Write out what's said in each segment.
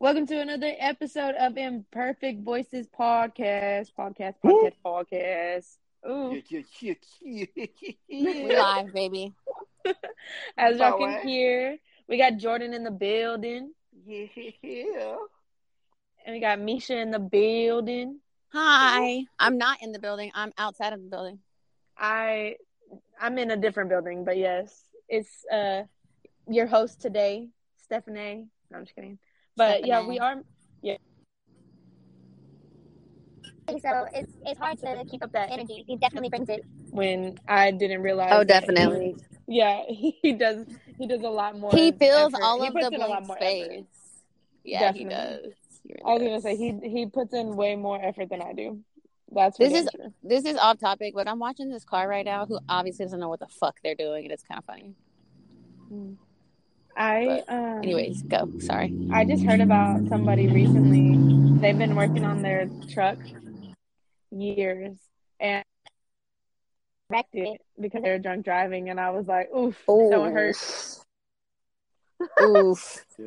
Welcome to another episode of Imperfect Voices Podcast. Ooh. We live, baby. As y'all can hear, we got Jordan in the building. Yeah. And we got Misha in the building. Hi. I'm not in the building. I'm outside of the building. I'm in a different building, but yes. It's your host today, Stephanie. No, I'm just kidding. But yeah, we are. Yeah. So it's hard to keep up that energy. He definitely brings it. When I didn't realize. Oh, definitely. He does. He does a lot more. He fills all of the blank space. Yeah, definitely. He does. I was gonna say he puts in way more effort than I do. This is off topic, but I'm watching this car right now who obviously doesn't know what the fuck they're doing, and it's kind of funny. Mm. Anyways, go. Sorry. I just heard about somebody recently. They've been working on their truck years and wrecked it because they were drunk driving, and I was like, oof, that one hurts. Oof. Yeah.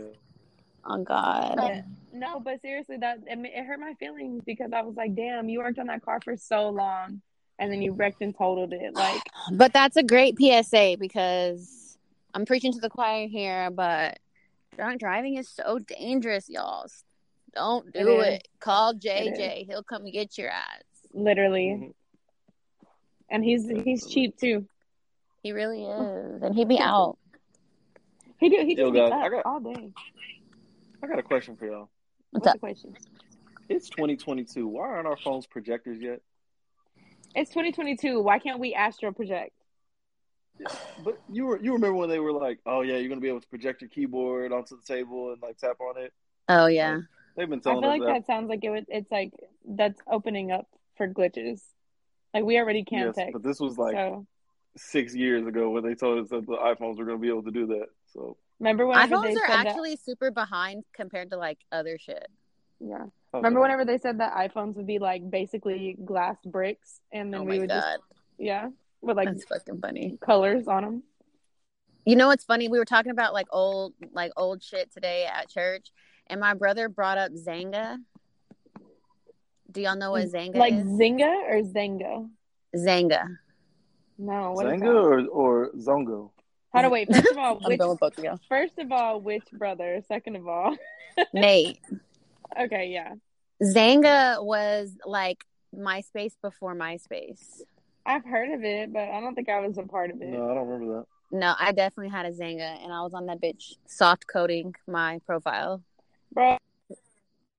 Oh, God. But, no, but seriously, it hurt my feelings because I was like, damn, you worked on that car for so long, and then you wrecked and totaled it. Like, but that's a great PSA because I'm preaching to the choir here, but drunk driving is so dangerous, y'all. Don't do it. Call JJ. He'll come get your ass. Literally. And he's cheap, too. He really is. And he be out. He just be out all day. I got a question for y'all. What's the question? It's 2022. Why aren't our phones projectors yet? It's 2022. Why can't we astral project? But you remember when they were like, oh yeah, you're gonna be able to project your keyboard onto the table and like tap on it. Oh yeah, like, they've been telling us. I feel like that sounds like it's like that's opening up for glitches. Like we already can text, but this was like 6 years ago when they told us that the iPhones were gonna be able to do that. So remember when iPhones are actually super behind compared to like other shit. Yeah, remember whenever they said that iPhones would be like basically glass bricks, and then we would just with like that's fucking funny colors on them. You know what's funny? We were talking about like old shit today at church, and my brother brought up Xanga. Do y'all know what Xanga is? Like Zynga or Zango? Xanga. No, what Xanga or Zongo? How to wait? First of all, which brother? Second of all, Nate. Okay, yeah. Xanga was like MySpace before MySpace. I've heard of it, but I don't think I was a part of it. No, I don't remember that. No, I definitely had a Xanga, and I was on that bitch soft coding my profile. Bro,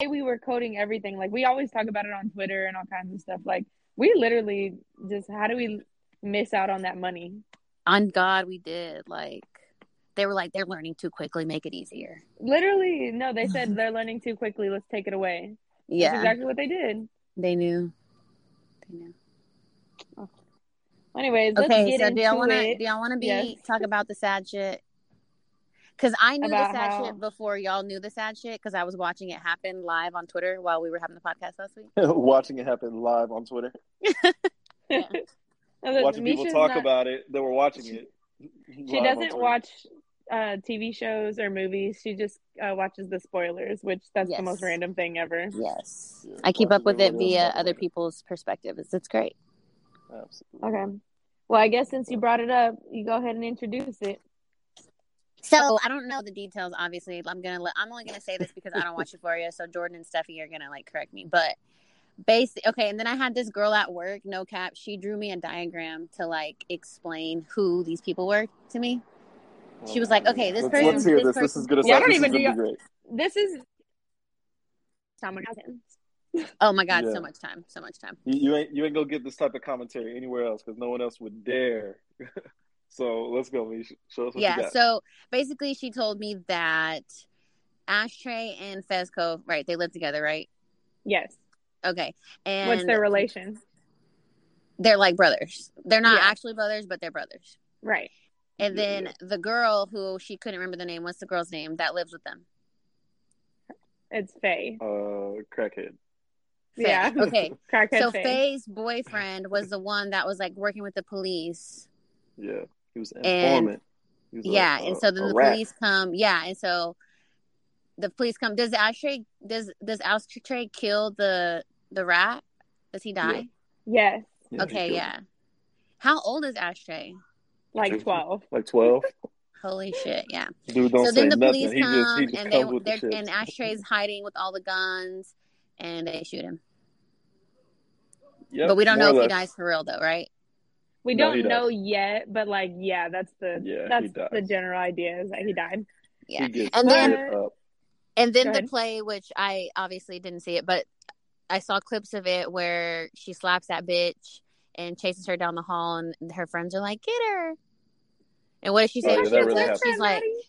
we were coding everything. Like, we always talk about it on Twitter and all kinds of stuff. Like, we literally just, how do we miss out on that money? On God, we did. Like, they were like, they're learning too quickly. Make it easier. Literally. No, they said they're learning too quickly. Let's take it away. Yeah. That's exactly what they did. They knew. Anyways, do y'all want to talk about the sad shit? Because I knew shit before y'all knew the sad shit because I was watching it happen live on Twitter while we were having the podcast last week. Watching it happen live on Twitter. Watching Misha's people talk about it. They were watching it. She doesn't watch TV shows or movies. She just watches the spoilers, which that's the most random thing ever. Yes. Yeah, I keep up with it via other people's perspectives. It's great. Absolutely. Okay. Well, I guess since you brought it up, you go ahead and introduce it. So I don't know the details, obviously. I'm only gonna say this because I don't watch Euphoria, so Jordan and Steffi are gonna correct me. But basically, okay. And then I had this girl at work, no cap. She drew me a diagram to explain who these people were to me. She was like, "Okay, this person." Let's hear this. This is gonna. I don't even do great. This is. Oh my God! Yeah. So much time. You ain't gonna get this type of commentary anywhere else because no one else would dare. So let's go, Misha. Show us what you got. So basically, she told me that Ashtray and Fezco, right? They live together, right? Yes. Okay. And what's their relation? They're brothers. They're not actually brothers, but they're brothers, right? And then the girl who she couldn't remember the name. What's the girl's name that lives with them? It's Faye. Crackhead. Faye. Yeah. Okay. Crackhead. So Faye's boyfriend was the one that was working with the police. Yeah. He was an informant. And so the police come. Does Ashtray kill the rat? Does he die? Yes. Yeah, okay, yeah. How old is Ashtray? 12. 12? Holy shit! Yeah. Dude, don't so say then the nothing. Police come he just and and Ashtray's hiding with all the guns, and they shoot him. Yep, but we don't know if he dies for real, though, right? We don't know yet, but that's the general idea is that he died. Yeah, and then the play, which I obviously didn't see it, but I saw clips of it where she slaps that bitch and chases her down the hall, and her friends are like, "Get her." And what does she say?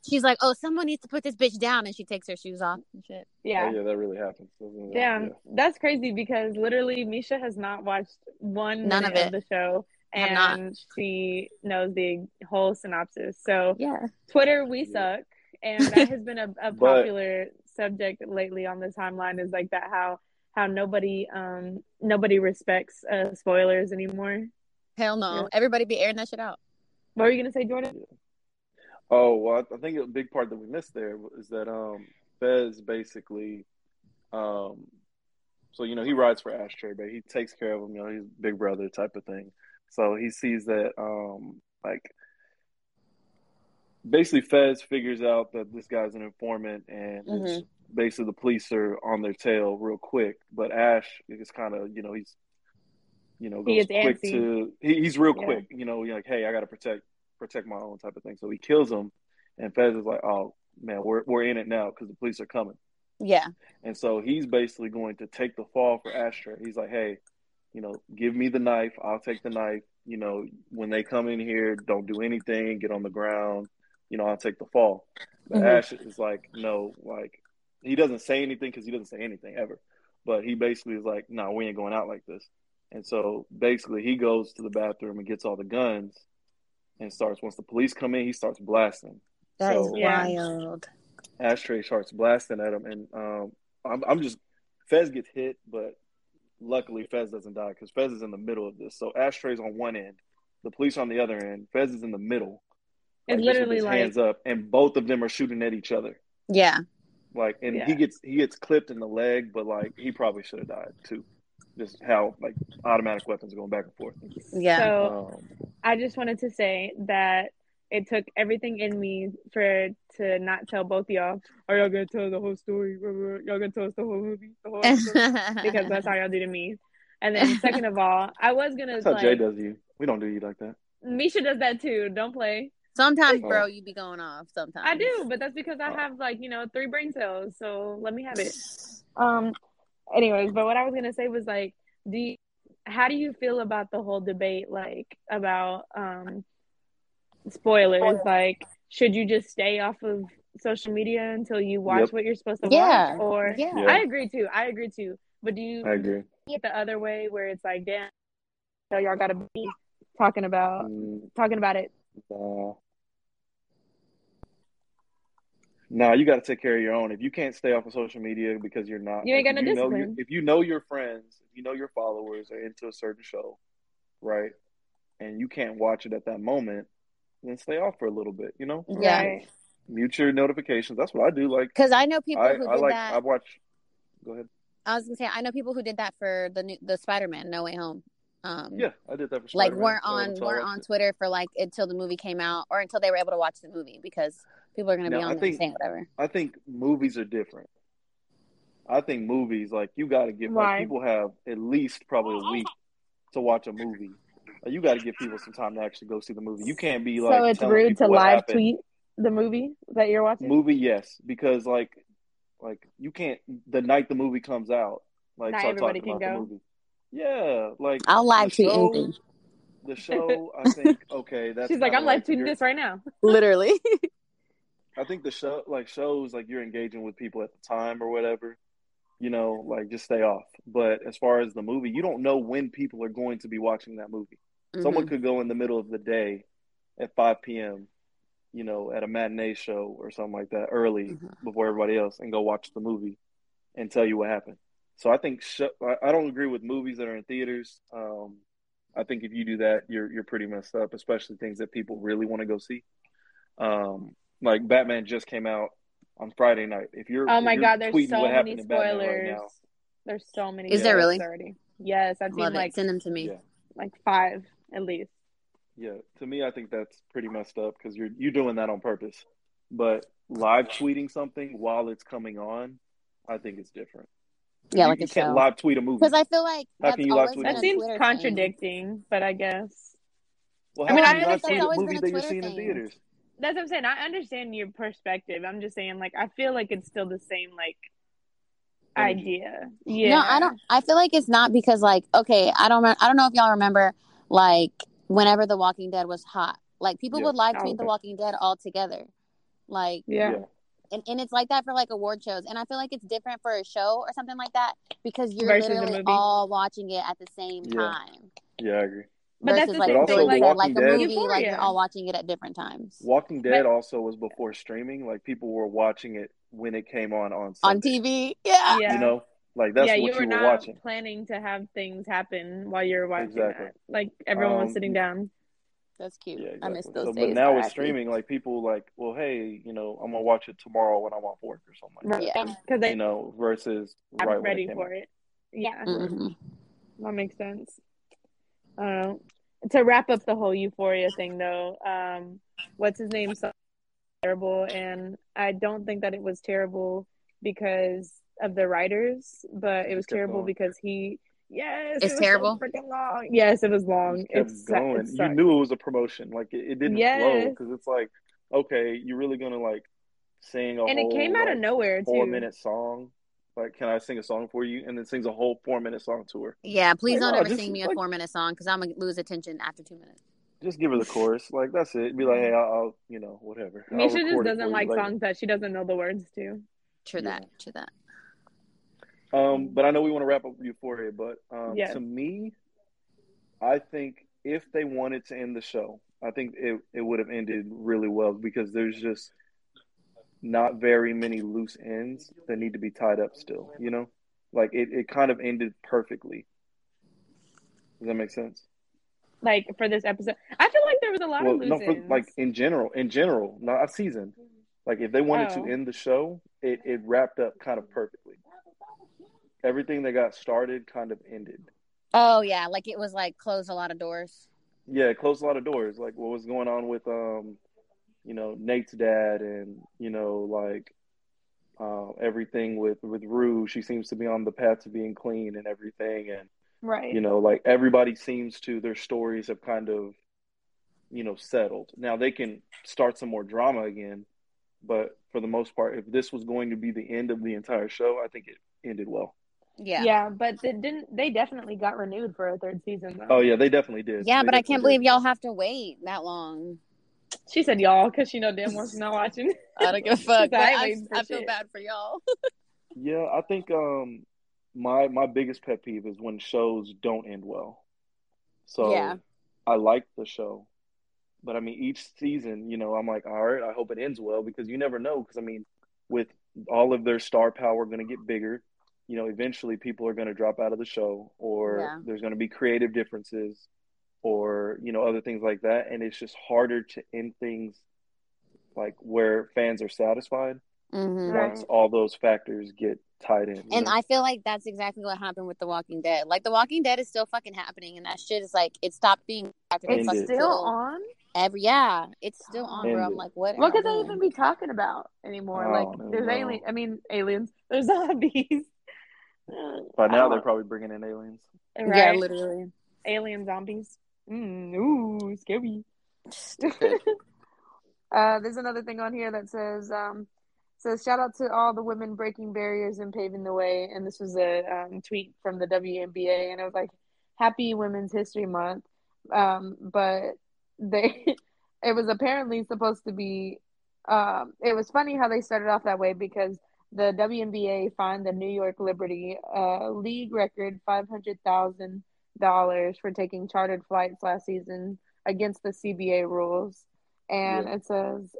She's like, "Oh, someone needs to put this bitch down," and she takes her shoes off and shit. Yeah, oh, yeah, that really happened. Damn, that's crazy because literally Misha has not watched none of the show, and she knows the whole synopsis. So yeah, Twitter, we suck, and that has been a popular subject lately on the timeline. Is that how nobody respects spoilers anymore. Hell no, everybody be airing that shit out. What were you going to say, Jordan? Oh, well, I think a big part that we missed there is that Fez basically, he rides for Ashtray, but he takes care of him, he's big brother type of thing. So he sees that, basically Fez figures out that this guy's an informant and basically the police are on their tail real quick. But Ash is kind of, he's goes quick antsy. He's real quick. You're like, hey, I gotta protect my own type of thing. So he kills him, and Fez is like, oh man, we're in it now because the police are coming. Yeah. And so he's basically going to take the fall for Ashtray. He's like, hey, give me the knife. I'll take the knife. When they come in here, don't do anything. Get on the ground. I'll take the fall. But Ash is like, no, he doesn't say anything because he doesn't say anything ever. But he basically is like, no, we ain't going out like this. And so basically he goes to the bathroom and gets all the guns and starts, once the police come in, he starts blasting. That is wild. Ashtray starts blasting at him. And Fez gets hit, but luckily Fez doesn't die because Fez is in the middle of this. So Ashtray's on one end, the police on the other end, Fez is in the middle. It's literally with his hands up and both of them are shooting at each other. Yeah. He gets clipped in the leg, but he probably should have died too. Just how automatic weapons are going back and forth. Yeah. So I just wanted to say that it took everything in me to not tell both of y'all. Are y'all gonna tell the whole story? Y'all gonna tell us the whole movie? The whole episode? Because that's how y'all do to me. And then second of all, I was gonna. That's how Jay does you. We don't do you like that. Misha does that too. Don't play. Sometimes, bro, you be going off. Sometimes I do, but that's because I have 3 brain cells. So let me have it. Anyways, but what I was going to say was, how do you feel about the whole debate, about spoilers? Should you just stay off of social media until you watch what you're supposed to watch? Or I agree, too. But do you see it the other way where it's damn, so y'all got to be talking about it? No, you got to take care of your own. If you can't stay off of social media because you're not... You ain't got no discipline. If you know your friends, if you know your followers are into a certain show, right, and you can't watch it at that moment, then stay off for a little bit, Yeah. Right. Mute your notifications. That's what I do. Because I know people who did that. I watch... Go ahead. I was going to say, I know people who did that for the Spider-Man No Way Home. I did that for Spider-Man. Weren't on Twitter for until the movie came out or until they were able to watch the movie because... People are going to be on there saying whatever. I think movies are different. I think movies, like, you got to give, like, people have at least probably a week to watch a movie. Like, you got to give people some time to actually go see the movie. You can't be like, so it's rude to live tweet the movie that you're watching? Movie, yes, because like you can't the night the movie comes out. Like, not everybody can go. Movie. Yeah, like I'll live tweet anything. The show, I think, okay, that's she's like, I'm live tweeting this right now, literally. I think the show, like shows, like you're engaging with people at the time or whatever. You know, like, just stay off. But as far as the movie, you don't know when people are going to be watching that movie. Mm-hmm. Someone could go in the middle of the day at 5 p.m., you know, at a matinee show or something like that early before everybody else and go watch the movie and tell you what happened. So I think I don't agree with movies that are in theaters. I think if you do that, you're pretty messed up, especially things that people really want to go see. Like Batman just came out on Friday night. If you're God, there's so many spoilers. Right, there's so many. Is there really? Already. Yes, I've seen like send them to me. Yeah. Like 5 at least. Yeah, to me, I think that's pretty messed up because you're doing that on purpose. But live tweeting something while it's coming on, I think it's different. Yeah, you can't live tweet a movie because I feel like how can you live tweet? That seems contradicting, but I guess. Well, how can you live tweet a movie that you're seeing in theaters? That's what I'm saying. I understand your perspective. I'm just saying, like, I feel like it's still the same, like, idea. Yeah. No, I don't. I feel like it's not because, like, okay, I don't know if y'all remember, like, whenever The Walking Dead was hot. Like, people would live tweet The Walking Dead all together. Like, And it's like that for, like, award shows. And I feel like it's different for a show or something like that because you're literally all watching it at the same time. Yeah, I agree. But versus that's the same thing, like a movie, Euphoria. Like you're all watching it at different times. Walking Dead also was before streaming. Like, people were watching it when it came on Sunday. On TV. Yeah. You know, like that's what you were not watching. Planning to have things happen while you're watching that. Like, everyone was sitting down. That's cute. Yeah, exactly. I miss those days. But now with streaming, like, people like, well, hey, you know, I'm going to watch it tomorrow when I'm off work or something like that. Yeah. They, you know, versus I'm ready for it. Yeah. That makes sense. To wrap up the whole Euphoria thing, though, what's his name? So terrible, and I don't think that it was terrible because of the writers, but it was terrible because he. It's it terrible. So freaking long. Yes, it was long. It's going. You knew it was a promotion. Like it didn't flow because it's like, okay, you're really gonna like sing a and whole, it came out like, of nowhere. 4-minute song. Like, can I sing a song for you? And then sings a whole 4-minute song to her. Yeah, please don't ever sing me a 4-minute song because I'm going to lose attention after 2 minutes. Just give her the chorus. Like, that's it. Be like, hey, I'll you know, whatever. Misha just doesn't like songs that she doesn't know the words to. True that. But I know we want to wrap up Euphoria, but to me, I think if they wanted to end the show, I think it would have ended really well because there's just not very many loose ends that need to be tied up still, you know? Like, it kind of ended perfectly. Does that make sense? Like, for this episode? I feel like there was a lot of loose ends. Like, in general, not a season. Like, if they wanted to end the show, it wrapped up kind of perfectly. Everything that got started kind of ended. Oh, yeah. Like, it was, like, closed a lot of doors. Yeah, it closed a lot of doors. Like, what was going on with, you know, Nate's dad and, you know, like everything with Rue, she seems to be on the path to being clean and everything. And, you know, like everybody seems to, their stories have kind of, you know, settled. Now they can start some more drama again. But for the most part, if this was going to be the end of the entire show, I think it ended well. Yeah. Yeah, but they definitely got renewed for a third season. Though. Oh, yeah, they definitely did. Yeah, but I can't believe y'all have to wait that long. She said y'all because she know damn well she's not watching. I don't give a fuck. I feel bad for y'all. Yeah, I think my biggest pet peeve is when shows don't end well. So I like the show. But, I mean, each season, you know, I'm like, all right, I hope it ends well because you never know. Because, I mean, with all of their star power going to get bigger, you know, eventually people are going to drop out of the show or there's going to be creative differences. Or, you know, other things like that. And it's just harder to end things like where fans are satisfied once all those factors get tied in. And know? I feel like that's exactly what happened with The Walking Dead. Like, The Walking Dead is still fucking happening and that shit is like, it stopped being... It's still on? Yeah, it's still on. Where I'm like, what? What could they even be talking about anymore? Like, there's aliens. I mean, aliens. There's zombies. But now they're probably bringing in aliens. Right? Yeah, literally. Alien zombies. Ooh, scary. There's another thing on here that says, shout out to all the women breaking barriers and paving the way. And this was a tweet from the WNBA, and it was like, Happy Women's History Month. But it was apparently supposed to be, it was funny how they started off that way, because the WNBA fined the New York Liberty league record $500,000 for taking chartered flights last season against the CBA rules. And it says,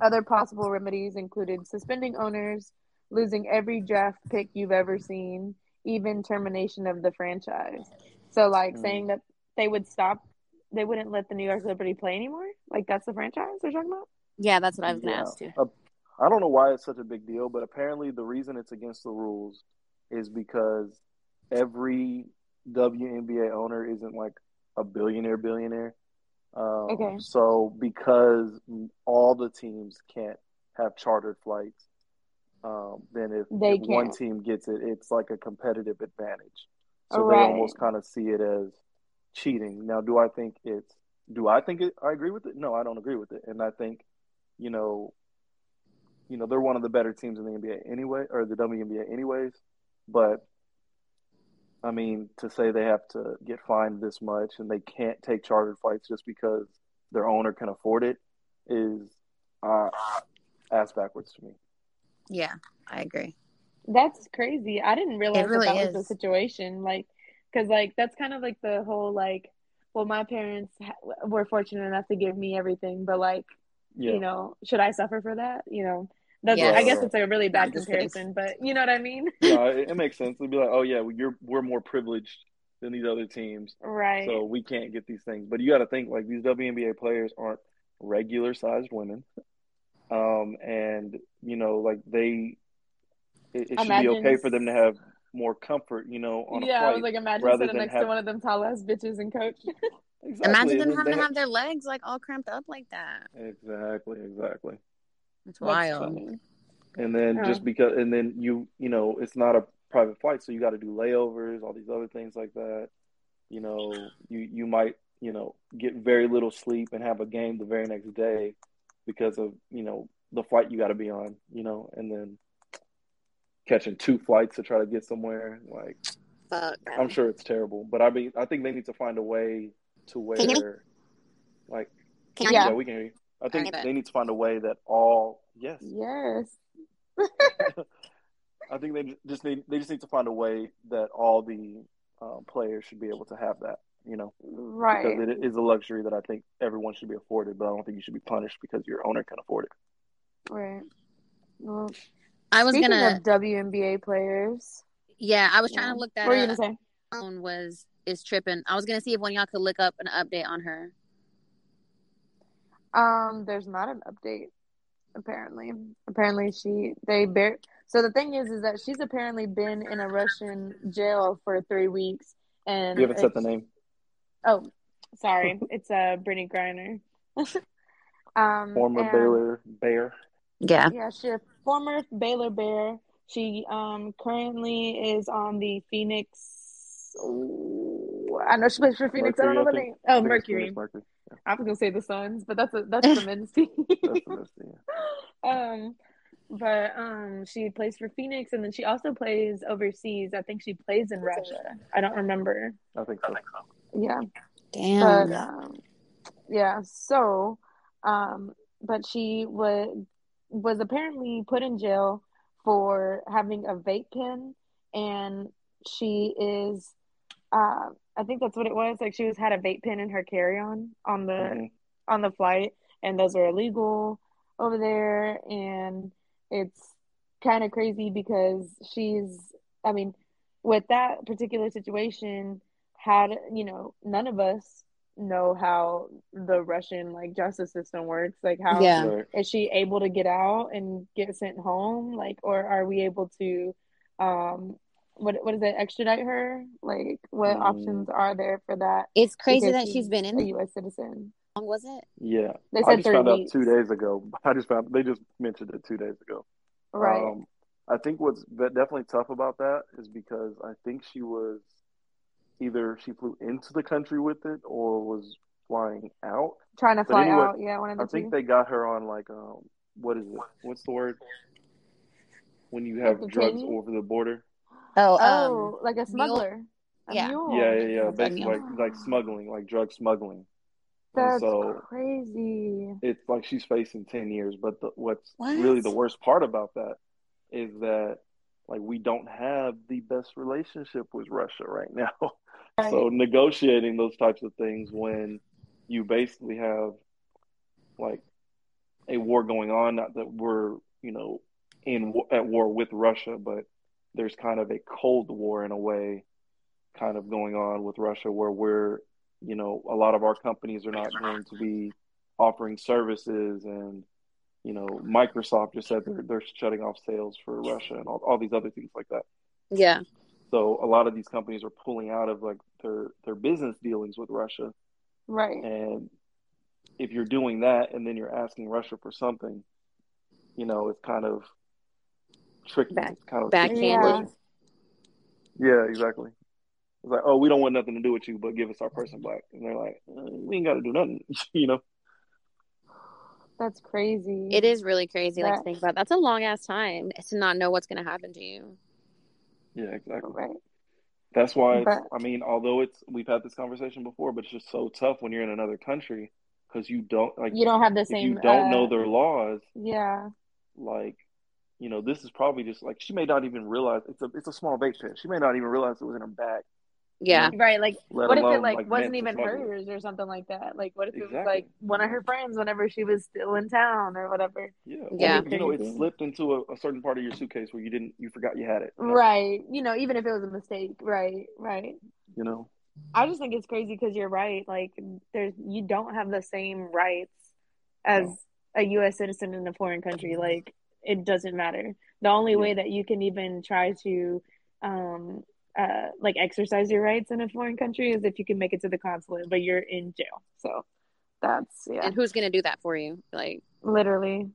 other possible remedies included suspending owners, losing every draft pick you've ever seen, even termination of the franchise. So, like, saying that they wouldn't let the New York Liberty play anymore? Like, that's the franchise they're talking about? Yeah, that's what I was going to ask, too. I don't know why it's such a big deal, but apparently the reason it's against the rules is because every WNBA owner isn't, like, a billionaire. Okay. So because all the teams can't have chartered flights, then if one team gets it, it's like a competitive advantage. So they almost kind of see it as cheating. Now, I agree with it? No, I don't agree with it. And I think, they're one of the better teams in the NBA anyway, or the WNBA anyways. But I mean, to say they have to get fined this much and they can't take chartered flights just because their owner can afford it is ass backwards to me. Yeah, I agree. That's crazy. I didn't realize that was the situation. Like, because, like, that's kind of like the whole, like, well, my parents were fortunate enough to give me everything, but, like, should I suffer for that? I guess it's a really bad comparison, but you know what I mean? No, it makes sense. They'd be like, oh, yeah, we're more privileged than these other teams. Right. So we can't get these things. But you got to think, like, these WNBA players aren't regular-sized women. And, like, it should be okay for them to have more comfort, on a flight. I was like, imagine sitting next to one of them tall-ass bitches and coach. Exactly. Imagine them having to have their legs, like, all cramped up like that. Exactly. It's wild. And then you it's not a private flight, so you got to do layovers, all these other things like that. You might, get very little sleep and have a game the very next day because of, the flight you got to be on, and then catching two flights to try to get somewhere. Like, fuck. I'm sure it's terrible, but I think they need to find a way to where, like, yeah, we can hear you. I think they need to find a way that all I think they just need to find a way that all the players should be able to have that, right? Because it is a luxury that I think everyone should be afforded, but I don't think you should be punished because your owner can afford it. Right. Well, I was speaking of WNBA players. Yeah, I was trying to look that. What were you gonna say? Phone is tripping. I was gonna see if one of y'all could look up an update on her. There's not an update, apparently. Apparently so the thing is that she's apparently been in a Russian jail for 3 weeks, and you haven't said the name. Oh, sorry. It's Brittany Griner. Former Baylor Bear. Yeah. Yeah, she's a former Baylor Bear. She currently is on the Phoenix. Oh, I know she plays for Phoenix. Mercury, I don't know the name. Oh, Mercury. I was gonna say the Suns, but that's the men's team. But she plays for Phoenix, and then she also plays overseas. I think she plays in Russia. I don't remember. I think so. Yeah. Damn. But, yeah. So, but she was apparently put in jail for having a vape pen, and she is. I think that's what it was. Like, she had a vape pen in her carry-on on the flight, and those are illegal over there. And it's kind of crazy because with that particular situation, none of us know how the Russian justice system works. Like, how is she able to get out and get sent home? Like, or are we able to what is it, extradite her? Like, what options are there for that? It's crazy that she's been in a U.S. citizen. How long was it? Yeah. They said 3 weeks. I just found out 2 days ago. They just mentioned it 2 days ago. Right. I think what's definitely tough about that is because I think she was either she flew into the country with it or was flying out. Trying to fly out, yeah. One of the two. I think they got her on like, what is it? What's the word? When you have drugs over the border. Oh, like a smuggler. A mule. Yeah. Basically, like smuggling, like drug smuggling. That's crazy. It's like she's facing 10 years. But what's really the worst part about that is that, like, we don't have the best relationship with Russia right now. Right. So negotiating those types of things when you basically have, like, a war going on, not that we're, you know, at war with Russia, but there's kind of a cold war in a way kind of going on with Russia where we're, you know, a lot of our companies are not going to be offering services, and, you know, Microsoft just said they're shutting off sales for Russia and all these other things like that. Yeah. So a lot of these companies are pulling out of like their business dealings with Russia. Right. And if you're doing that and then you're asking Russia for something, you know, it's kind of tricky. Backhanded. Yeah, exactly. It's like, oh, we don't want nothing to do with you, but give us our person back. And they're like, we ain't got to do nothing, you know? That's crazy. It is really crazy, like, to think about. That's a long-ass time to not know what's going to happen to you. Yeah, exactly. Right. That's why, I mean, although we've had this conversation before, but it's just so tough when you're in another country because you don't, like, you don't have the same, you don't know their laws. Yeah. Like, you know, this is probably just like, she may not even realize it's a small vape pen. She may not even realize it was in her bag. Yeah. Right. Like, what if it like wasn't even hers or something like that? Like, what if it was like one of her friends whenever she was still in town or whatever? Yeah. Yeah. If, you know, it slipped into a certain part of your suitcase where you forgot you had it. You know? Right. You know, even if it was a mistake. Right. Right. You know, I just think it's crazy because you're right. Like, you don't have the same rights as a U.S. citizen in a foreign country. Like, it doesn't matter. The only way that you can even try to, like, exercise your rights in a foreign country is if you can make it to the consulate, but you're in jail. So that's and who's gonna do that for you? Like, literally.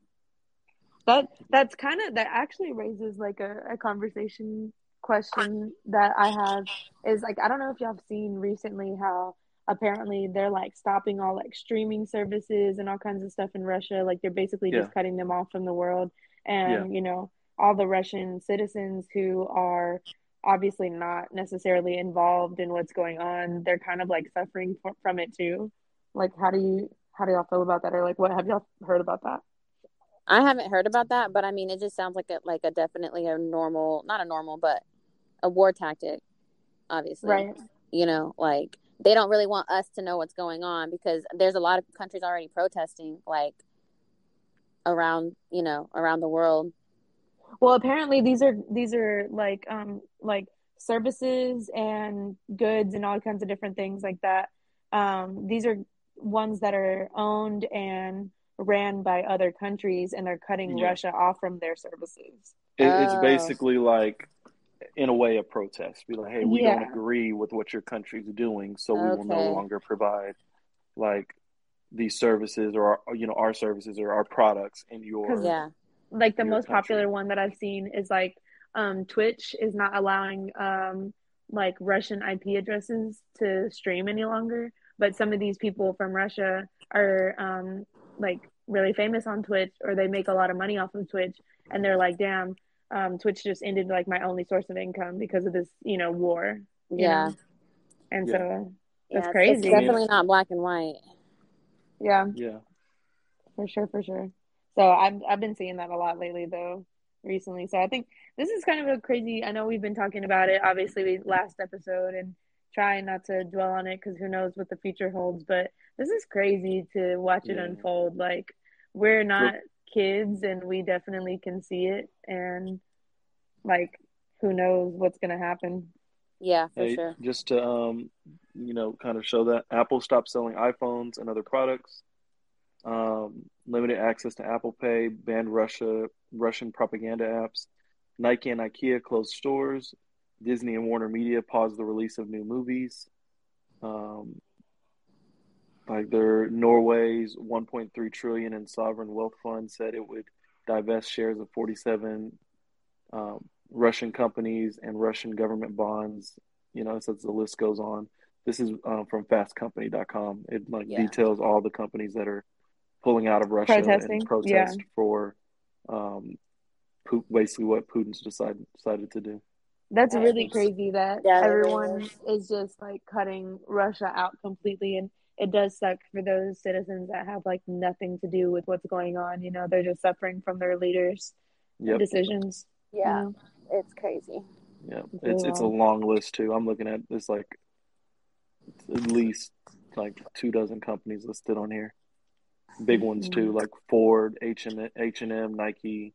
That's kind of, that actually raises like a conversation question that I have is, like, I don't know if y'all have seen recently how apparently they're like stopping all like streaming services and all kinds of stuff in Russia. Like, they're basically just cutting them off from the world, and you know, all the Russian citizens who are obviously not necessarily involved in what's going on, they're kind of like suffering from it too. Like, how do y'all feel about that, or like what have y'all heard about that? I haven't heard about that, but I mean, it just sounds like a definitely a normal, not a normal, but a war tactic, obviously. Right. You know, like, they don't really want us to know what's going on because there's a lot of countries already protesting, like, around the world. Well, apparently these are like services and goods and all kinds of different things like that. These are ones that are owned and ran by other countries, and they're cutting Russia off from their services. It's basically like, in a way, a protest. Be like, hey, we don't agree with what your country's doing, so we will no longer provide like these services or our services or our products in your Like, the most popular one that I've seen is, like, Twitch is not allowing, like, Russian IP addresses to stream any longer. But some of these people from Russia are, like, really famous on Twitch, or they make a lot of money off of Twitch. And they're like, damn, Twitch just ended, like, my only source of income because of this, you know, war. You know? And so that's crazy. It's definitely not black and white. Yeah. Yeah. For sure. So I've been seeing that a lot lately, though, recently. So I think this is kind of a crazy, I know we've been talking about it, obviously, last episode, and trying not to dwell on it because who knows what the future holds. But this is crazy to watch it unfold. Like, we're not kids, and we definitely can see it. And, like, who knows what's going to happen. Yeah, for sure. Just to, you know, kind of show that, Apple stopped selling iPhones and other products. Limited access to Apple Pay, banned Russian propaganda apps. Nike and IKEA closed stores. Disney and Warner Media paused the release of new movies. Like their Norway's $1.3 trillion in sovereign wealth fund said it would divest shares of 47 Russian companies and Russian government bonds. You know, since the list goes on. This is from fastcompany.com. It details all the companies that are pulling out of Russia and protest for basically what Putin's decided to do. That's really crazy that everyone is just like cutting Russia out completely, and it does suck for those citizens that have like nothing to do with what's going on. You know, they're just suffering from their leaders' decisions. Yeah, you know? It's crazy. Yeah, it's a long list too. I'm looking at this like at least like 24 companies listed on here. Big ones too, like Ford, H&M, Nike.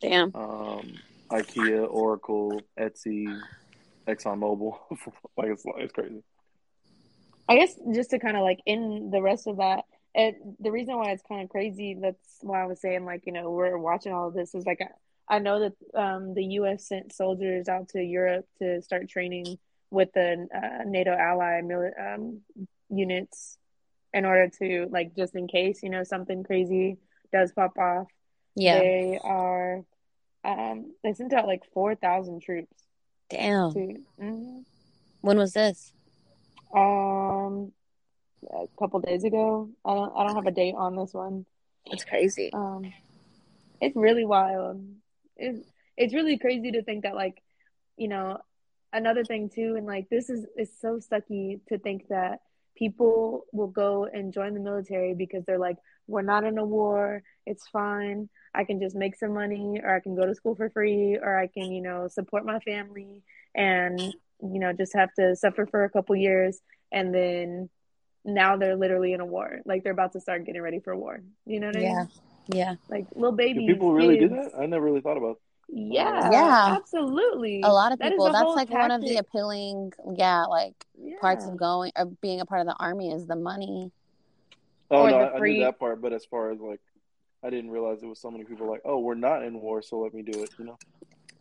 Damn. IKEA, Oracle, Etsy, ExxonMobil. Like it's crazy. I guess just to kind of like end the rest of that, the reason why it's kind of crazy, that's why I was saying like, you know, we're watching all of this is like I know that the U.S. sent soldiers out to Europe to start training with the NATO ally units in order to like just in case, you know, something crazy does pop off. Yeah, they are. They sent out like 4,000 troops. Damn. When was this? A couple days ago. I don't have a date on this one. It's crazy. It's really wild. It's really crazy to think that, like, you know, another thing too, and like this is so sucky to think that people will go and join the military because they're like, we're not in a war, it's fine. I can just make some money, or I can go to school for free, or I can, you know, support my family and, you know, just have to suffer for a couple years. And then now they're literally in a war. Like they're about to start getting ready for war. You know what I mean? Yeah. Like little babies. Do people really do that? I never really thought about it. Yeah, absolutely. A lot of people. That's like tactic. One of the appealing, parts of going or being a part of the army is the money. Oh, or no, I knew that part, but as far as like, I didn't realize it was so many people like, oh, we're not in war, so let me do it, you know?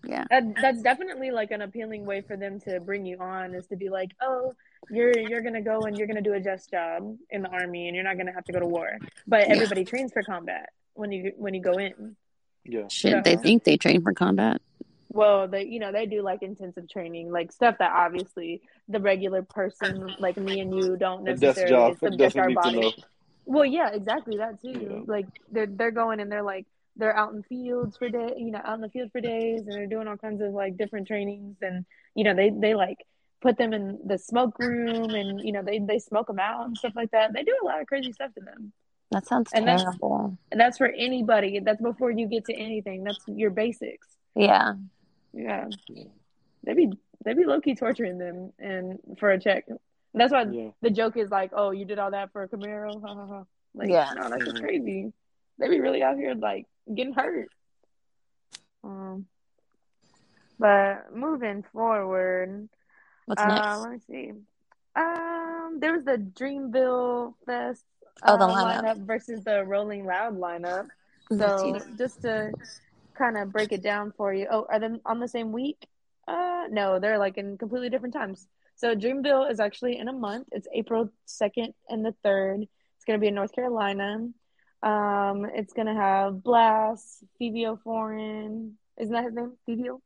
Yeah. That's definitely like an appealing way for them to bring you on is to be like, oh, you're going to go and you're going to do a just job in the army and you're not going to have to go to war. But everybody trains for combat when you go in. Yeah. Shit, so, they think they train for combat. Well, they, you know, they do like intensive training, like stuff that obviously the regular person like me and you don't necessarily subject our body. Well, yeah, exactly that too. Yeah. Like they're going and they're like they're out in fields for day, you know, out in the field for days, and they're doing all kinds of like different trainings, and you know they like put them in the smoke room, and you know they smoke them out and stuff like that. They do a lot of crazy stuff to them. That sounds terrible. That's for anybody. That's before you get to anything. That's your basics. Yeah, yeah. They be low key torturing them and for a check. That's why the joke is like, oh, you did all that for a Camaro? Ha, ha, ha. Like, no, that's just crazy. They be really out here, like, getting hurt. But moving forward. What's next? Let me see. There was the Dreamville Fest lineup versus the Rolling Loud lineup. So just to kind of break it down for you. Oh, are they on the same week? No, they're, like, in completely different times. So Dreamville is actually in a month. It's April 2nd and the 3rd. It's going to be in North Carolina. It's going to have Blast, Fivio Foreign. Isn't that his name? Fivio?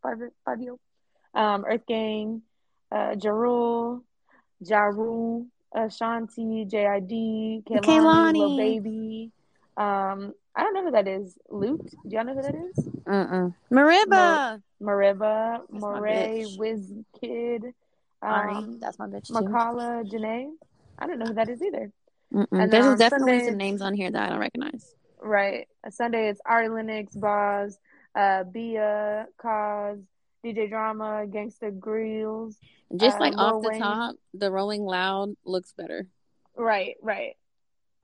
Earth Gang, Ja Rule, Ashanti, J.I.D., Kehlani, Lil Baby. I don't know who that is. Luke, do y'all know who that is? Mariba, Moray, WizKid. That's my bitch. Makala, Janae. I don't know who that is either. And there's definitely some names on here that I don't recognize. Right. Sunday it's Ari Lennox, Boz, Bia, Cause, DJ Drama, Gangsta Grills. Just like off the top, the Rolling Loud looks better. Right.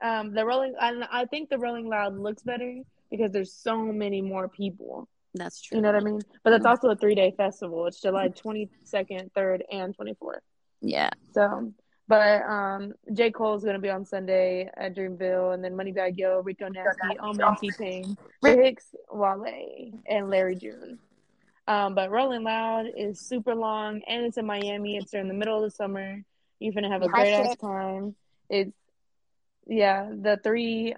I think the Rolling Loud looks better because there's so many more people. That's true. You know what I mean? But that's also a 3-day festival. It's July 22nd, 3rd, and 24th. Yeah. So, but J. Cole's going to be on Sunday at Dreamville, and then Moneybagg Yo, Rico Nasty, Omen, T-Pain, Hicks, Wale, and Larry June. But Rolling Loud is super long, and it's in Miami. It's during the middle of the summer. You're going to have a great-ass time. It's, yeah, the three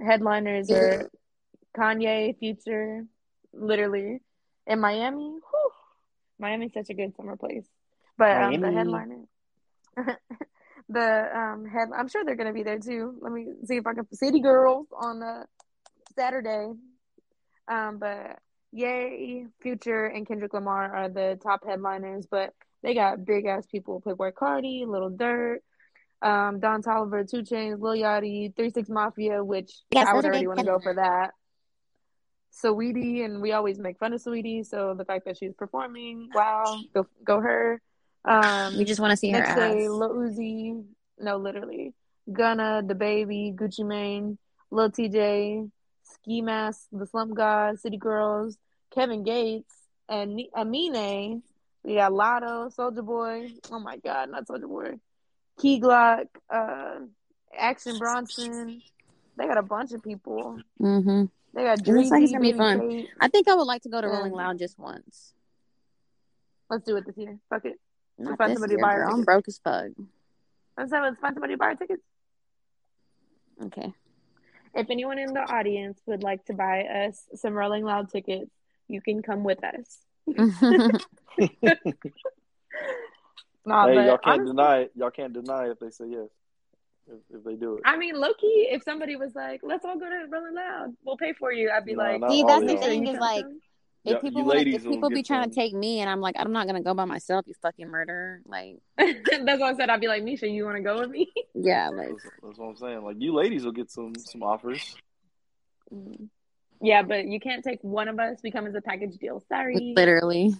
headliners are Kanye, Future, literally. In Miami, whew, Miami's such a good summer place. But the headliner, I'm sure they're going to be there, too. Let me see if I can, City Girls on the Saturday. But Yay, Future, and Kendrick Lamar are the top headliners, but they got big-ass people. Playboy Cardi, Lil Durk, Don Toliver, 2 Chainz, Lil Yachty, 3 6 Mafia, which I would already want to go for that. Saweetie, and we always make fun of Saweetie, so the fact that she's performing, wow, go her. We just want to see her ass. Next day, Lil Uzi, no, literally. Gunna, DaBaby, Gucci Mane, Lil TJ, Ski Mask, The Slump God, City Girls, Kevin Gates, and Aminé. We got Lotto, Soulja Boy. Oh, my God, not Soulja Boy. Key Glock, Action Bronson. They got a bunch of people. Mm-hmm. They got Dreamville. It looks like it's going to be fun. Kate. I think I would like to go to Rolling Loud just once. Let's do it this year. Fuck it. Let's find somebody to buy our tickets. I'm broke as fuck. Let's find somebody to buy our tickets. Okay. If anyone in the audience would like to buy us some Rolling Loud tickets, you can come with us. Y'all can't deny it. Y'all can't deny if they say yes. If they do it. I mean, low key, if somebody was like, "Let's all go to Rolling Loud, we'll pay for you," I'd be like, "See, that's the thing is like, if people be trying to take me, and I'm like, I'm not gonna go by myself. You fucking murderer!" Like, that's what I said. I'd be like, "Misha, you want to go with me?" Yeah, like that's what I'm saying. Like, you ladies will get some offers. Yeah, but you can't take one of us. We come as a package deal. Sorry, literally.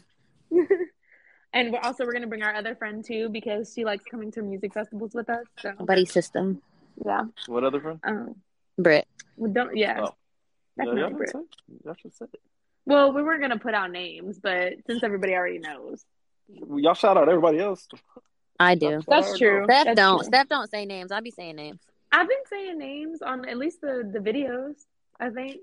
And we're going to bring our other friend, too, because she likes coming to music festivals with us. So. Buddy system. Yeah. What other friend? Britt. Well, definitely Britt. Y'all should say it. Well, we weren't going to put out names, but since everybody already knows. Y'all shout out everybody else. I do. That's true. Steph don't say names. I'll be saying names. I've been saying names on at least the videos, I think.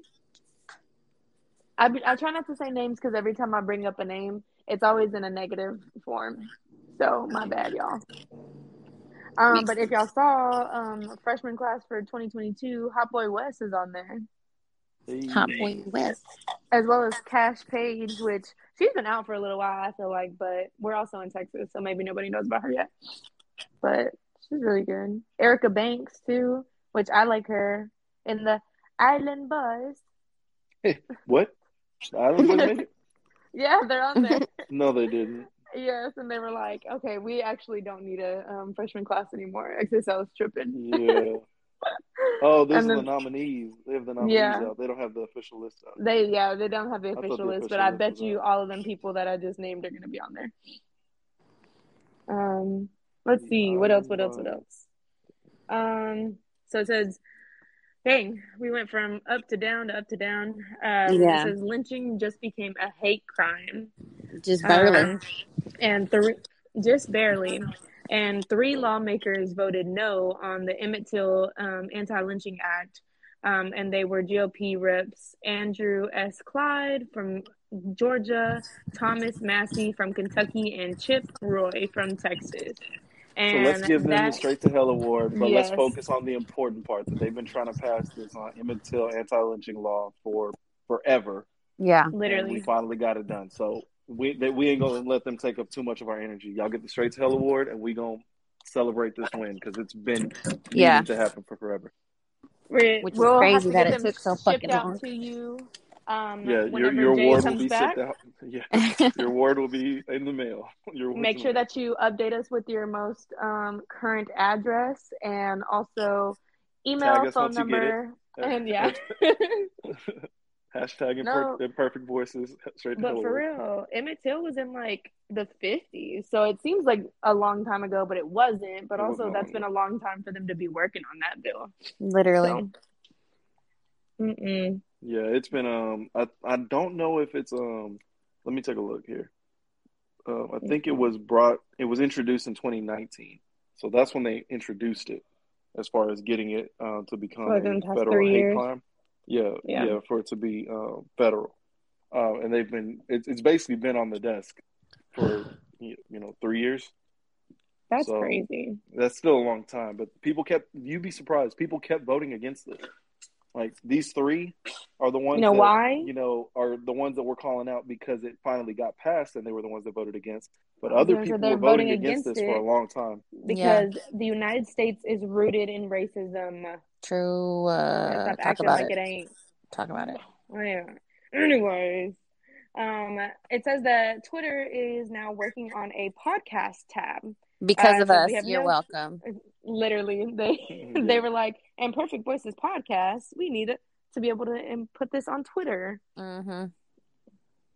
I try not to say names because every time I bring up a name, it's always in a negative form. So, my bad, y'all. But if y'all saw freshman class for 2022, Hot Boy West is on there. Hey. Hot Boy West. As well as Cash Page, which she's been out for a little while, I feel like. But we're also in Texas, so maybe nobody knows about her yet. But she's really good. Erica Banks, too, which I like her. In the Island Buzz. Hey, what? Island Buzz made it? Yeah, they're on there. No, they didn't. Yes, and they were like, okay, we actually don't need a freshman class anymore. XSL is tripping. Yeah. Oh, these are the nominees. They have the nominees out. They don't have the official list out. They don't have the official list, but I bet you all of them people that I just named are going to be on there. Let's see. What else? So it says... Dang, we went from up to down to up to down. It says lynching just became a hate crime. Just barely. Just barely. And 3 lawmakers voted no on the Emmett Till Anti-Lynching Act. And they were GOP reps Andrew S. Clyde from Georgia, Thomas Massey from Kentucky, and Chip Roy from Texas. And so let's give them the Straight to Hell Award, but let's focus on the important part that they've been trying to pass this on Emmett Till anti-lynching law for forever. Yeah, literally. And we finally got it done. So we ain't going to let them take up too much of our energy. Y'all get the Straight to Hell Award, and we going to celebrate this win because it's been needing to happen for forever. Which is crazy that it took so fucking long. Your award will be sent out. Yeah, your award will be in the mail. Make sure that you update us with your most current address and also email, phone number, and hashtag Imperfect Voices. But for real, Emmett Till was in like the 50s, so it seems like a long time ago, but it wasn't. But also, that's been a long time for them to be working on that bill. Literally. So. Mm-mm. Yeah, it's been I don't know if it's let me take a look here. I think it was introduced in 2019. So that's when they introduced it as far as getting it to become a federal hate crime. Yeah, for it to be federal. And they've been, it's basically been on the desk for, 3 years. That's so crazy. That's still a long time, but you'd be surprised. People kept voting against this. Like, these three are the ones are the ones that we're calling out because it finally got passed, and they were the ones that voted against. But other people were voting against this for a long time. Because the United States is rooted in racism. True. Talk about it. Yeah. Anyways, it says that Twitter is now working on a podcast tab. Because of us, you're welcome. Literally, they were like, Imperfect Voices Podcast, we need to be able to put this on Twitter. Mm-hmm.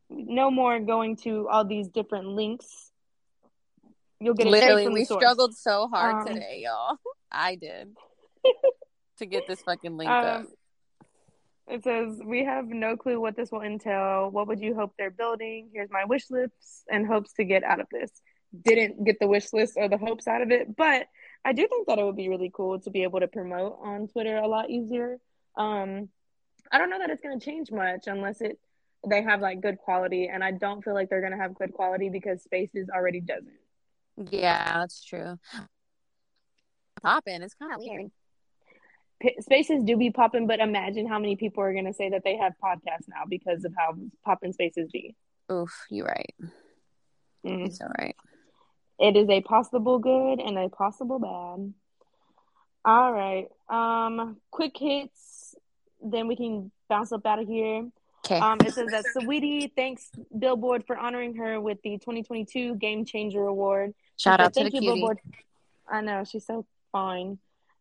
No more going to all these different links. You'll get literally. We struggled so hard today, y'all. I did to get this fucking link up. It says, we have no clue what this will entail. What would you hope they're building? Here's my wish lists and hopes to get out of this. Didn't get the wish list or the hopes out of it, but I do think that it would be really cool to be able to promote on Twitter a lot easier. I don't know that it's going to change much unless they have like good quality, and I don't feel like they're going to have good quality because Spaces already doesn't. Yeah, that's true. Popping, it's kind of weird. Spaces do be popping, but imagine how many people are going to say that they have podcasts now because of how popping Spaces be. Oof, you're right. Mm-hmm. It's all right. It is a possible good and a possible bad. All right. Quick hits. Then we can bounce up out of here. Okay. It says that Saweetie thanks Billboard for honoring her with the 2022 Game Changer Award. Shout out to the cutie. Billboard. I know. She's so fine.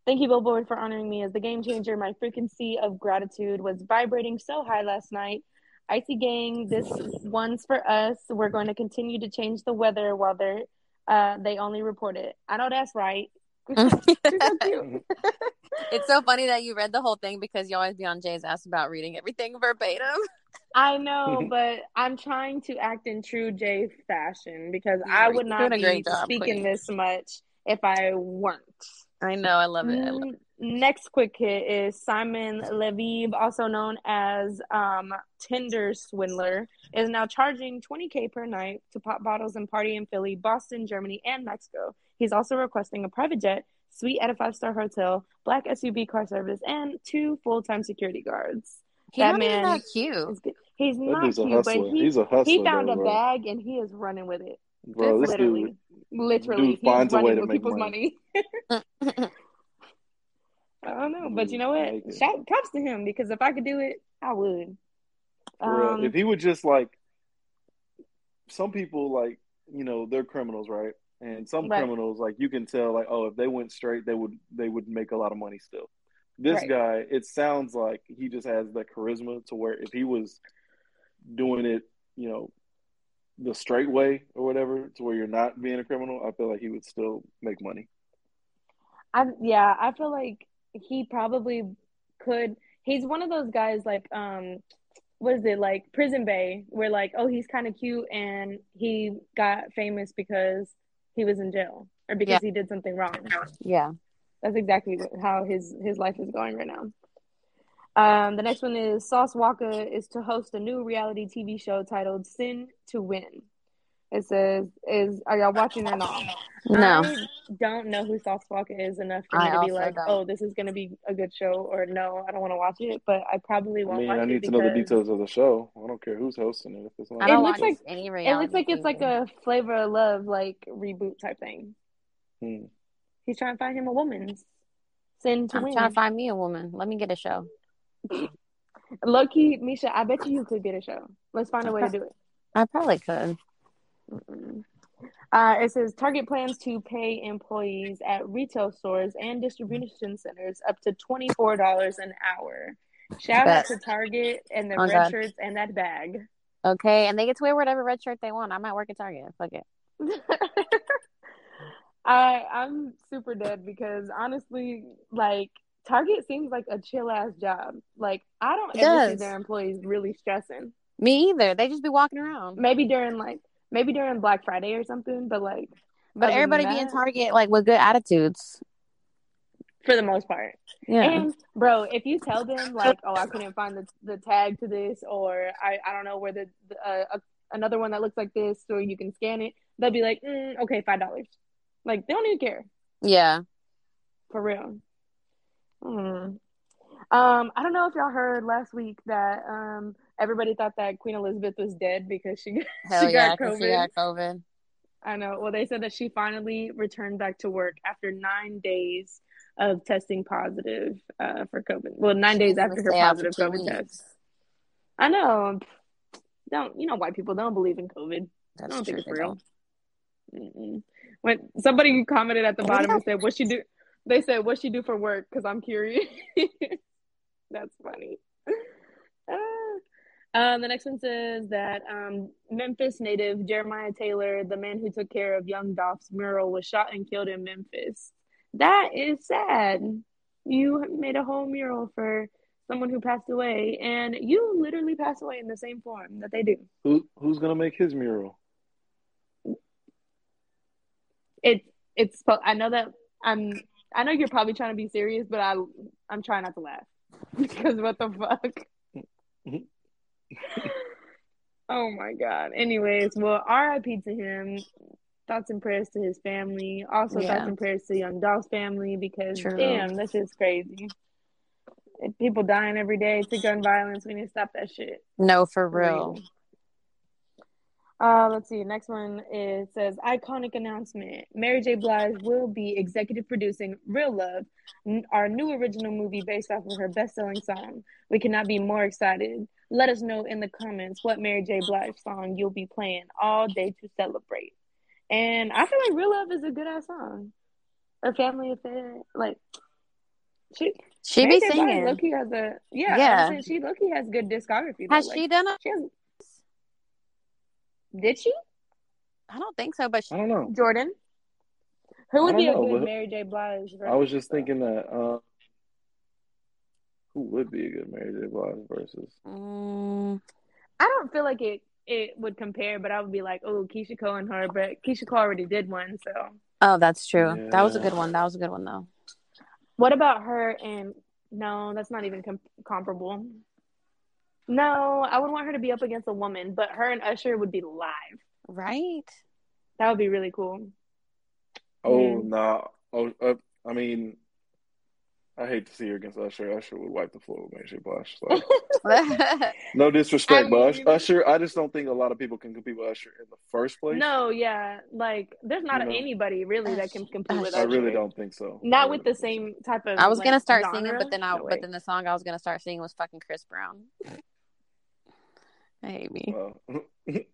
Thank you, Billboard, for honoring me as the Game Changer. My frequency of gratitude was vibrating so high last night. Icy Gang, this one's for us. We're going to continue to change the weather while they only report it. I know that's right. It's so funny that you read the whole thing because you always be on Jay's ass about reading everything verbatim. I know, but I'm trying to act in true Jay fashion because I would not be speaking this much if I weren't. I know. I love it. Next quick hit is Simon Leviev, also known as Tinder Swindler, is now charging $20,000 per night to pop bottles and party in Philly, Boston, Germany, and Mexico. He's also requesting a private jet, suite at a 5-star hotel, black SUV car service, and 2 full-time security guards. He's not cute, but he's a hustler. He found a bag and he is running with it. Bro, this dude finds a way to make money. I don't know, but you know what? Props to him, because if I could do it, I would. If he would just, like, some people, like, they're criminals, right? And some criminals, like, you can tell, like, oh, if they went straight, they would make a lot of money still. This guy, it sounds like he just has that charisma to where if he was doing it, the straight way or whatever, to where you're not being a criminal, I feel like he would still make money. I feel like he probably could. He's one of those guys like, what is it, like Prison Bay, where like, oh, he's kind of cute and he got famous because he was in jail or because he did something wrong. Yeah. That's exactly how his life is going right now. The next one is Sauce Walker is to host a new reality TV show titled Sin to Win. It says, are y'all watching or not? No. I don't know who Sauce Walker is enough for me to be like, oh, this is going to be a good show, or no, I don't want to watch it, but I probably won't watch it. I need to know the details of the show. I don't care who's hosting it. If it's not, it looks like it's like a Flavor of Love, like, reboot type thing. Hmm. He's trying to find him a woman. I'm trying to find me a woman. Let me get a show. Low-key, Misha, I bet you could get a show. Let's find a way to do it. I probably could. It says Target plans to pay employees at retail stores and distribution centers up to $24 an hour. Shout out to Target and their red shirts and that bag. Okay, and they get to wear whatever red shirt they want. I might work at Target. Fuck it. I'm super dead because honestly, like, Target seems like a chill ass job. Like, I don't ever see their employees really stressing. Me either. They just be walking around. Maybe during Black Friday or something, but everybody be in Target like with good attitudes. for the most part. Yeah. And bro, if you tell them like, oh, I couldn't find the tag to this, or I don't know where the another one that looks like this, or you can scan it, they'll be like, okay, $5. Like, they don't even care. Yeah. For real. I don't know if y'all heard last week that everybody thought that Queen Elizabeth was dead because she got COVID. She got COVID. I know. Well, they said that she finally returned back to work after 9 days of testing positive for COVID. Well, 9 days after her positive COVID test. I know. White people don't believe in COVID. I don't think it's real. Mm-mm. When somebody commented at the bottom and said, "What she do?" They said, "What she do for work?" Because I'm curious. That's funny. The next one says that Memphis native Jeremiah Taylor, the man who took care of Young Dolph's mural, was shot and killed in Memphis. That is sad. You made a whole mural for someone who passed away, and you literally passed away in the same form that they do. Who's gonna make his mural? It's. I know that I know you're probably trying to be serious, but I'm trying not to laugh because what the fuck. Oh my god. Anyways, well, R.I.P. to him. Thoughts and prayers to his family. Also, thoughts and prayers to Young Dolph's family because damn, that's just crazy. If people dying every day to gun violence. We need to stop that shit. No, for real. Let's see. Next one says iconic announcement. Mary J. Blige will be executive producing Real Love, our new original movie based off of her best-selling song. We cannot be more excited. Let us know in the comments what Mary J. Blige song you'll be playing all day to celebrate. And I feel like Real Love is a good-ass song. Her family affair, like, she Mary be J. singing. Blige low-key has a, she low-key has good discography. Has she done it? Did she? I don't think so, but I don't know. Jordan? Who would be a good Mary J. Blige verse? I was just thinking that. Who would be a good Mary J. Blige versus? I don't feel like it would compare, but I would be like, oh, Keyshia Cole and her, but Keyshia Cole already did one, so. Oh, that's true. Yeah. That was a good one. That was a good one, though. What about her and, no, that's not even comparable. No, I would want her to be up against a woman, but her and Usher would be live. Right? That would be really cool. Oh, no. Nah. Oh, I mean, I hate to see her against Usher. Usher would wipe the floor with Mary J. Blige. So. No disrespect, but Usher, I just don't think a lot of people can compete with Usher in the first place. No, yeah. Like, there's not anybody, really, that can compete with Usher. I really don't think so. Not with the same type of, I was going to start genre. Singing, but then the song I was going to start singing was fucking Chris Brown. I hate me. Well. Okay.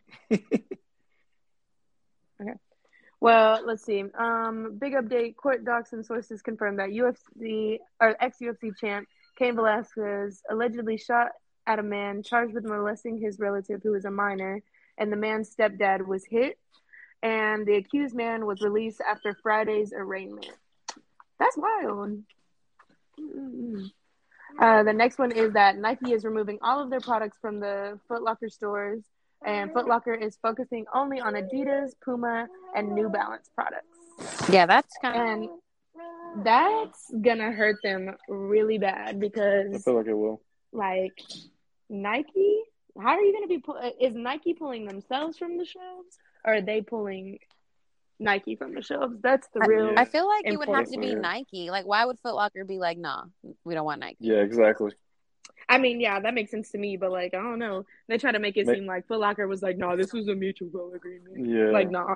Well, let's see. Big update. Court docs and sources confirm that UFC or ex-UFC champ Cain Velasquez allegedly shot at a man charged with molesting his relative who is a minor, and the man's stepdad was hit, and the accused man was released after Friday's arraignment. That's wild. Mm-mm. The next one is that Nike is removing all of their products from the Foot Locker stores, and Foot Locker is focusing only on Adidas, Puma, and New Balance products. Yeah, that's kind of... And that's gonna hurt them really bad because... I feel like it will. Like, Nike? How are you gonna be... Is Nike pulling themselves from the shelves? Or are they pulling... Nike from the shelves? That's the real... I feel like it would have to be Nike. Like, why would Foot Locker be like, nah, we don't want Nike? Yeah, exactly. I mean, yeah, that makes sense to me, but, like, I don't know. They try to make it seem like Foot Locker was like, nah, this was a mutual agreement. Yeah. Like, nah.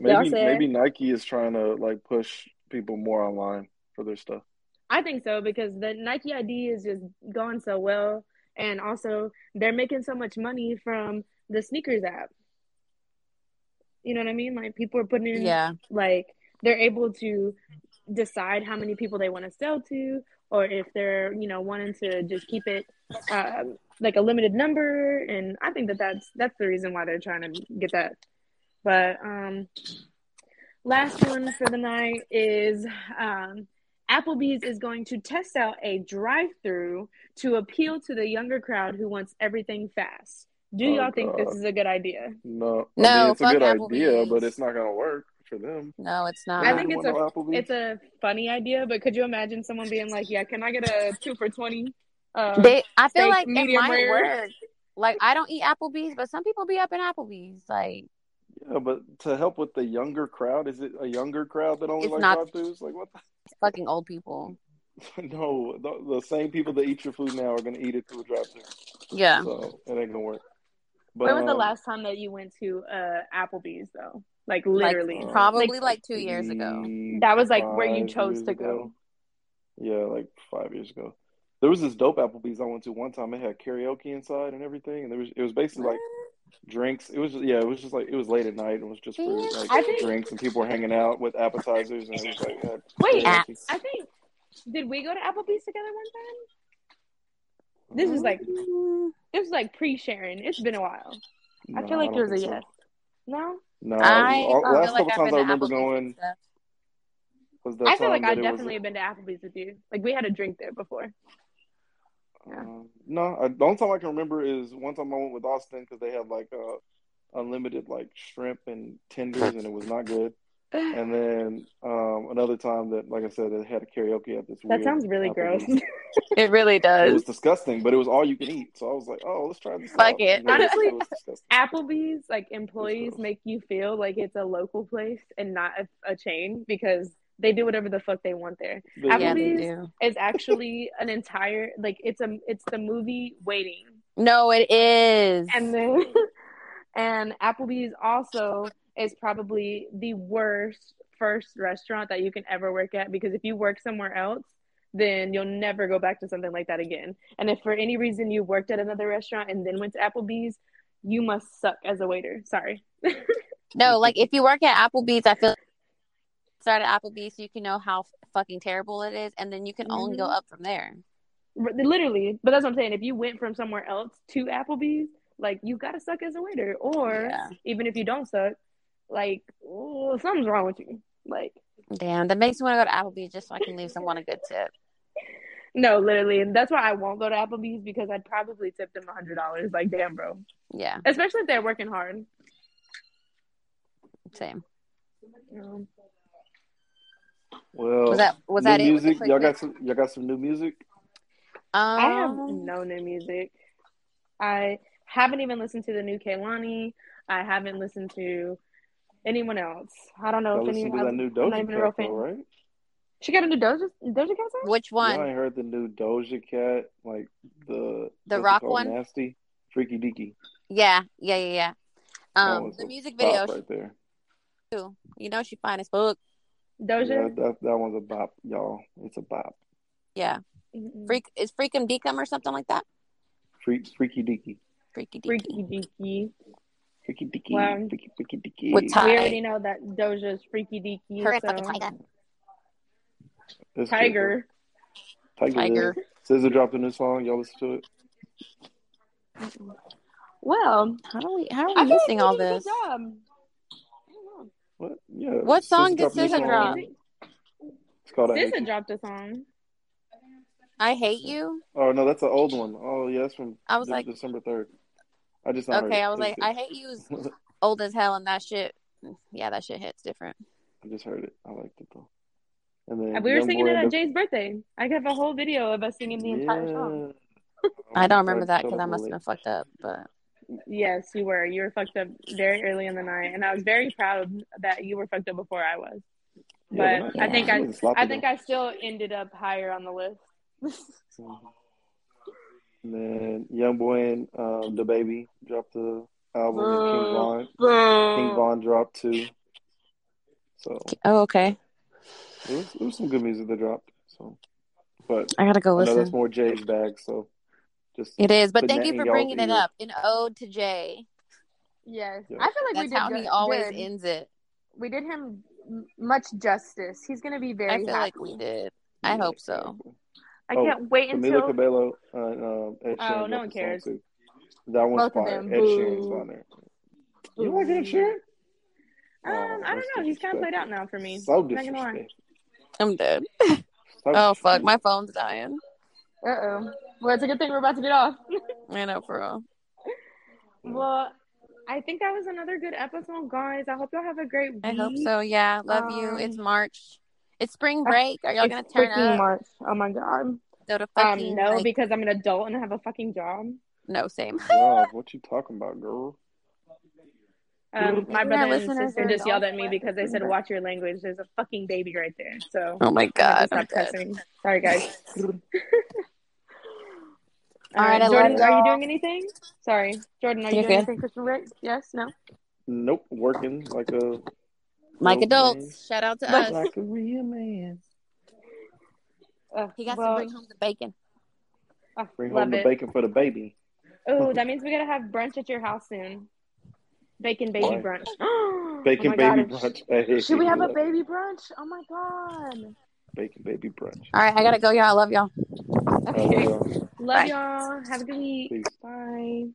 Maybe Nike is trying to, like, push people more online for their stuff. I think so, because the Nike ID is just going so well, and also they're making so much money from the sneakers app. You know what I mean? Like, people are putting in, like, they're able to decide how many people they want to sell to, or if they're, you know, wanting to just keep it, like, a limited number. And I think that that's the reason why they're trying to get that. But last one for the night is Applebee's is going to test out a drive-thru to appeal to the younger crowd who wants everything fast. Do y'all think this is a good idea? No, I mean, it's a good idea, but it's not gonna work. for them. No, it's not. I think it's a funny idea, but could you imagine someone being like, yeah, can I get a 2 for $20? I feel like it might work. Like, I don't eat Applebee's, but some people be up in Applebee's. Like, yeah, but to help with the younger crowd, is it a younger crowd that only likes drive-thrus? Like, what? It's fucking old people. No, the same people that eat your food now are gonna eat it through a drive-thru. Yeah, so it ain't gonna work. But, when was the last time that you went to Applebee's though? Like literally, probably like 2 years ago. That was like where you chose to go. Yeah, like 5 years ago. There was this dope Applebee's I went to one time. It had karaoke inside and everything, and it was basically like drinks. It was just, yeah, it was just like it was late at night. It was just for drinks, and people were hanging out with appetizers and things like that. Wait, karaoke. I think. Did we go to Applebee's together one time? This is like pre-sharing. It's been a while. No, I feel like there's a yes. No? No. Last couple times I remember going. Was that I feel like I definitely have been to Applebee's with you. Like, we had a drink there before. Yeah. The only time I can remember is one time I went with Austin because they had, like, unlimited, like, shrimp and tenders, and it was not good. And then another time that, like I said, it had a karaoke at this. That sounds really gross. It really does. It was disgusting, but it was all you could eat. So I was like, "Oh, let's try this." Fuck it. Honestly, Applebee's like employees make you feel like it's a local place and not a chain because they do whatever the fuck they want there. Applebee's is actually an entire like it's the movie Waiting. No, it is. And Applebee's also. Is probably the worst first restaurant that you can ever work at because if you work somewhere else, then you'll never go back to something like that again. And if for any reason you worked at another restaurant and then went to Applebee's, you must suck as a waiter. Sorry. No, like if you work at Applebee's, I feel like start at Applebee's so you can know how fucking terrible it is, and then you can only go up from there. Literally, but that's what I'm saying. If you went from somewhere else to Applebee's, like you gotta suck as a waiter, or even if you don't suck. Like, ooh, something's wrong with you. Like, damn, that makes me want to go to Applebee's just so I can leave someone a good tip. No, literally, and that's why I won't go to Applebee's because I'd probably tip them $100. Like, damn, bro. Yeah, especially if they're working hard. Same. Well, was that new music? Y'all got some new music? I have no new music. I haven't even listened to the new Kehlani. I haven't listened to. Anyone else? I don't know if anyone else. I'm not even a real fan. Right? She got a new Doja Cat song? Which one? I heard the new Doja Cat, like the rock one. Nasty, Freaky Deaky. Yeah. The music video right there. You know she fine as fuck. Doja. Yeah, that one's a bop, y'all. It's a bop. Yeah, is Freakum Deakum or something like that? Freaky Deaky. Freaky Deaky, wow. Freaky Deaky. We already know that Doja's Freaky Deaky. Her so. Tiger. SZA dropped a new song. Y'all listen to it? Well, how are we missing all this? Good job. I don't know. What? Yeah. What song did SZA drop? It's called SZA dropped a song. I Hate You. Oh no, that's an old one. Oh yeah, that's from December 3rd. I just not okay. I was like, I Hate You is old as hell, and that shit. Yeah, that shit hits different. I just heard it. I liked it though. And then we were singing it at Jay's birthday. I have a whole video of us singing the entire song. I don't remember that because I must have been fucked up. But yes, you were. You were fucked up very early in the night, and I was very proud that you were fucked up before I was. But yeah, I think I still ended up higher on the list. And then Youngboy and DaBaby dropped the album. King Von dropped too. So. Oh, okay. There was some good music that dropped. So, but I gotta go listen. I know that's more Jay's bag, so just it is. But thank you for bringing it up. An ode to Jay. Yes, yeah. I feel like he always ends it. We did him much justice. He's gonna be very. I feel happy. Like we did. I hope so. I can't wait until... Camila Cabello and Ed Sheeran. No one cares. That one's fire. Ed Sheeran's on there. You like Ed Sheeran? I don't know. He's kind of played out now for me. So disrespectful. I'm dead. So fuck. My phone's dying. Well, it's a good thing we're about to get off. I know, for real. Well, I think that was another good episode, guys. I hope y'all have a great week. I hope so, yeah. Love you. It's March. It's spring break. Are y'all going to turn up? March. Oh, my God. So no, like, because I'm an adult and I have a fucking job. No, same. God, what you talking about, girl? My brother and sister just yelled at me because they said, watch your language. There's a fucking baby right there. So, oh, my God. Stop cussing. Sorry, guys. All right, Jordan, are you doing anything? Sorry. Jordan, are you doing anything, Christian Rick? Yes? No? Nope. Working like a... Like adults. Man. Shout out to us. Like a real man. He got to bring home the bacon. Bring home the bacon for the baby. Oh, that means we got to have brunch at your house soon. Bacon baby brunch. Bacon baby brunch. Should we have a baby brunch? Oh, my God. Bacon baby brunch. All right, I got to go, y'all. I love y'all. Okay. Love y'all. Have a good week. Peace. Bye.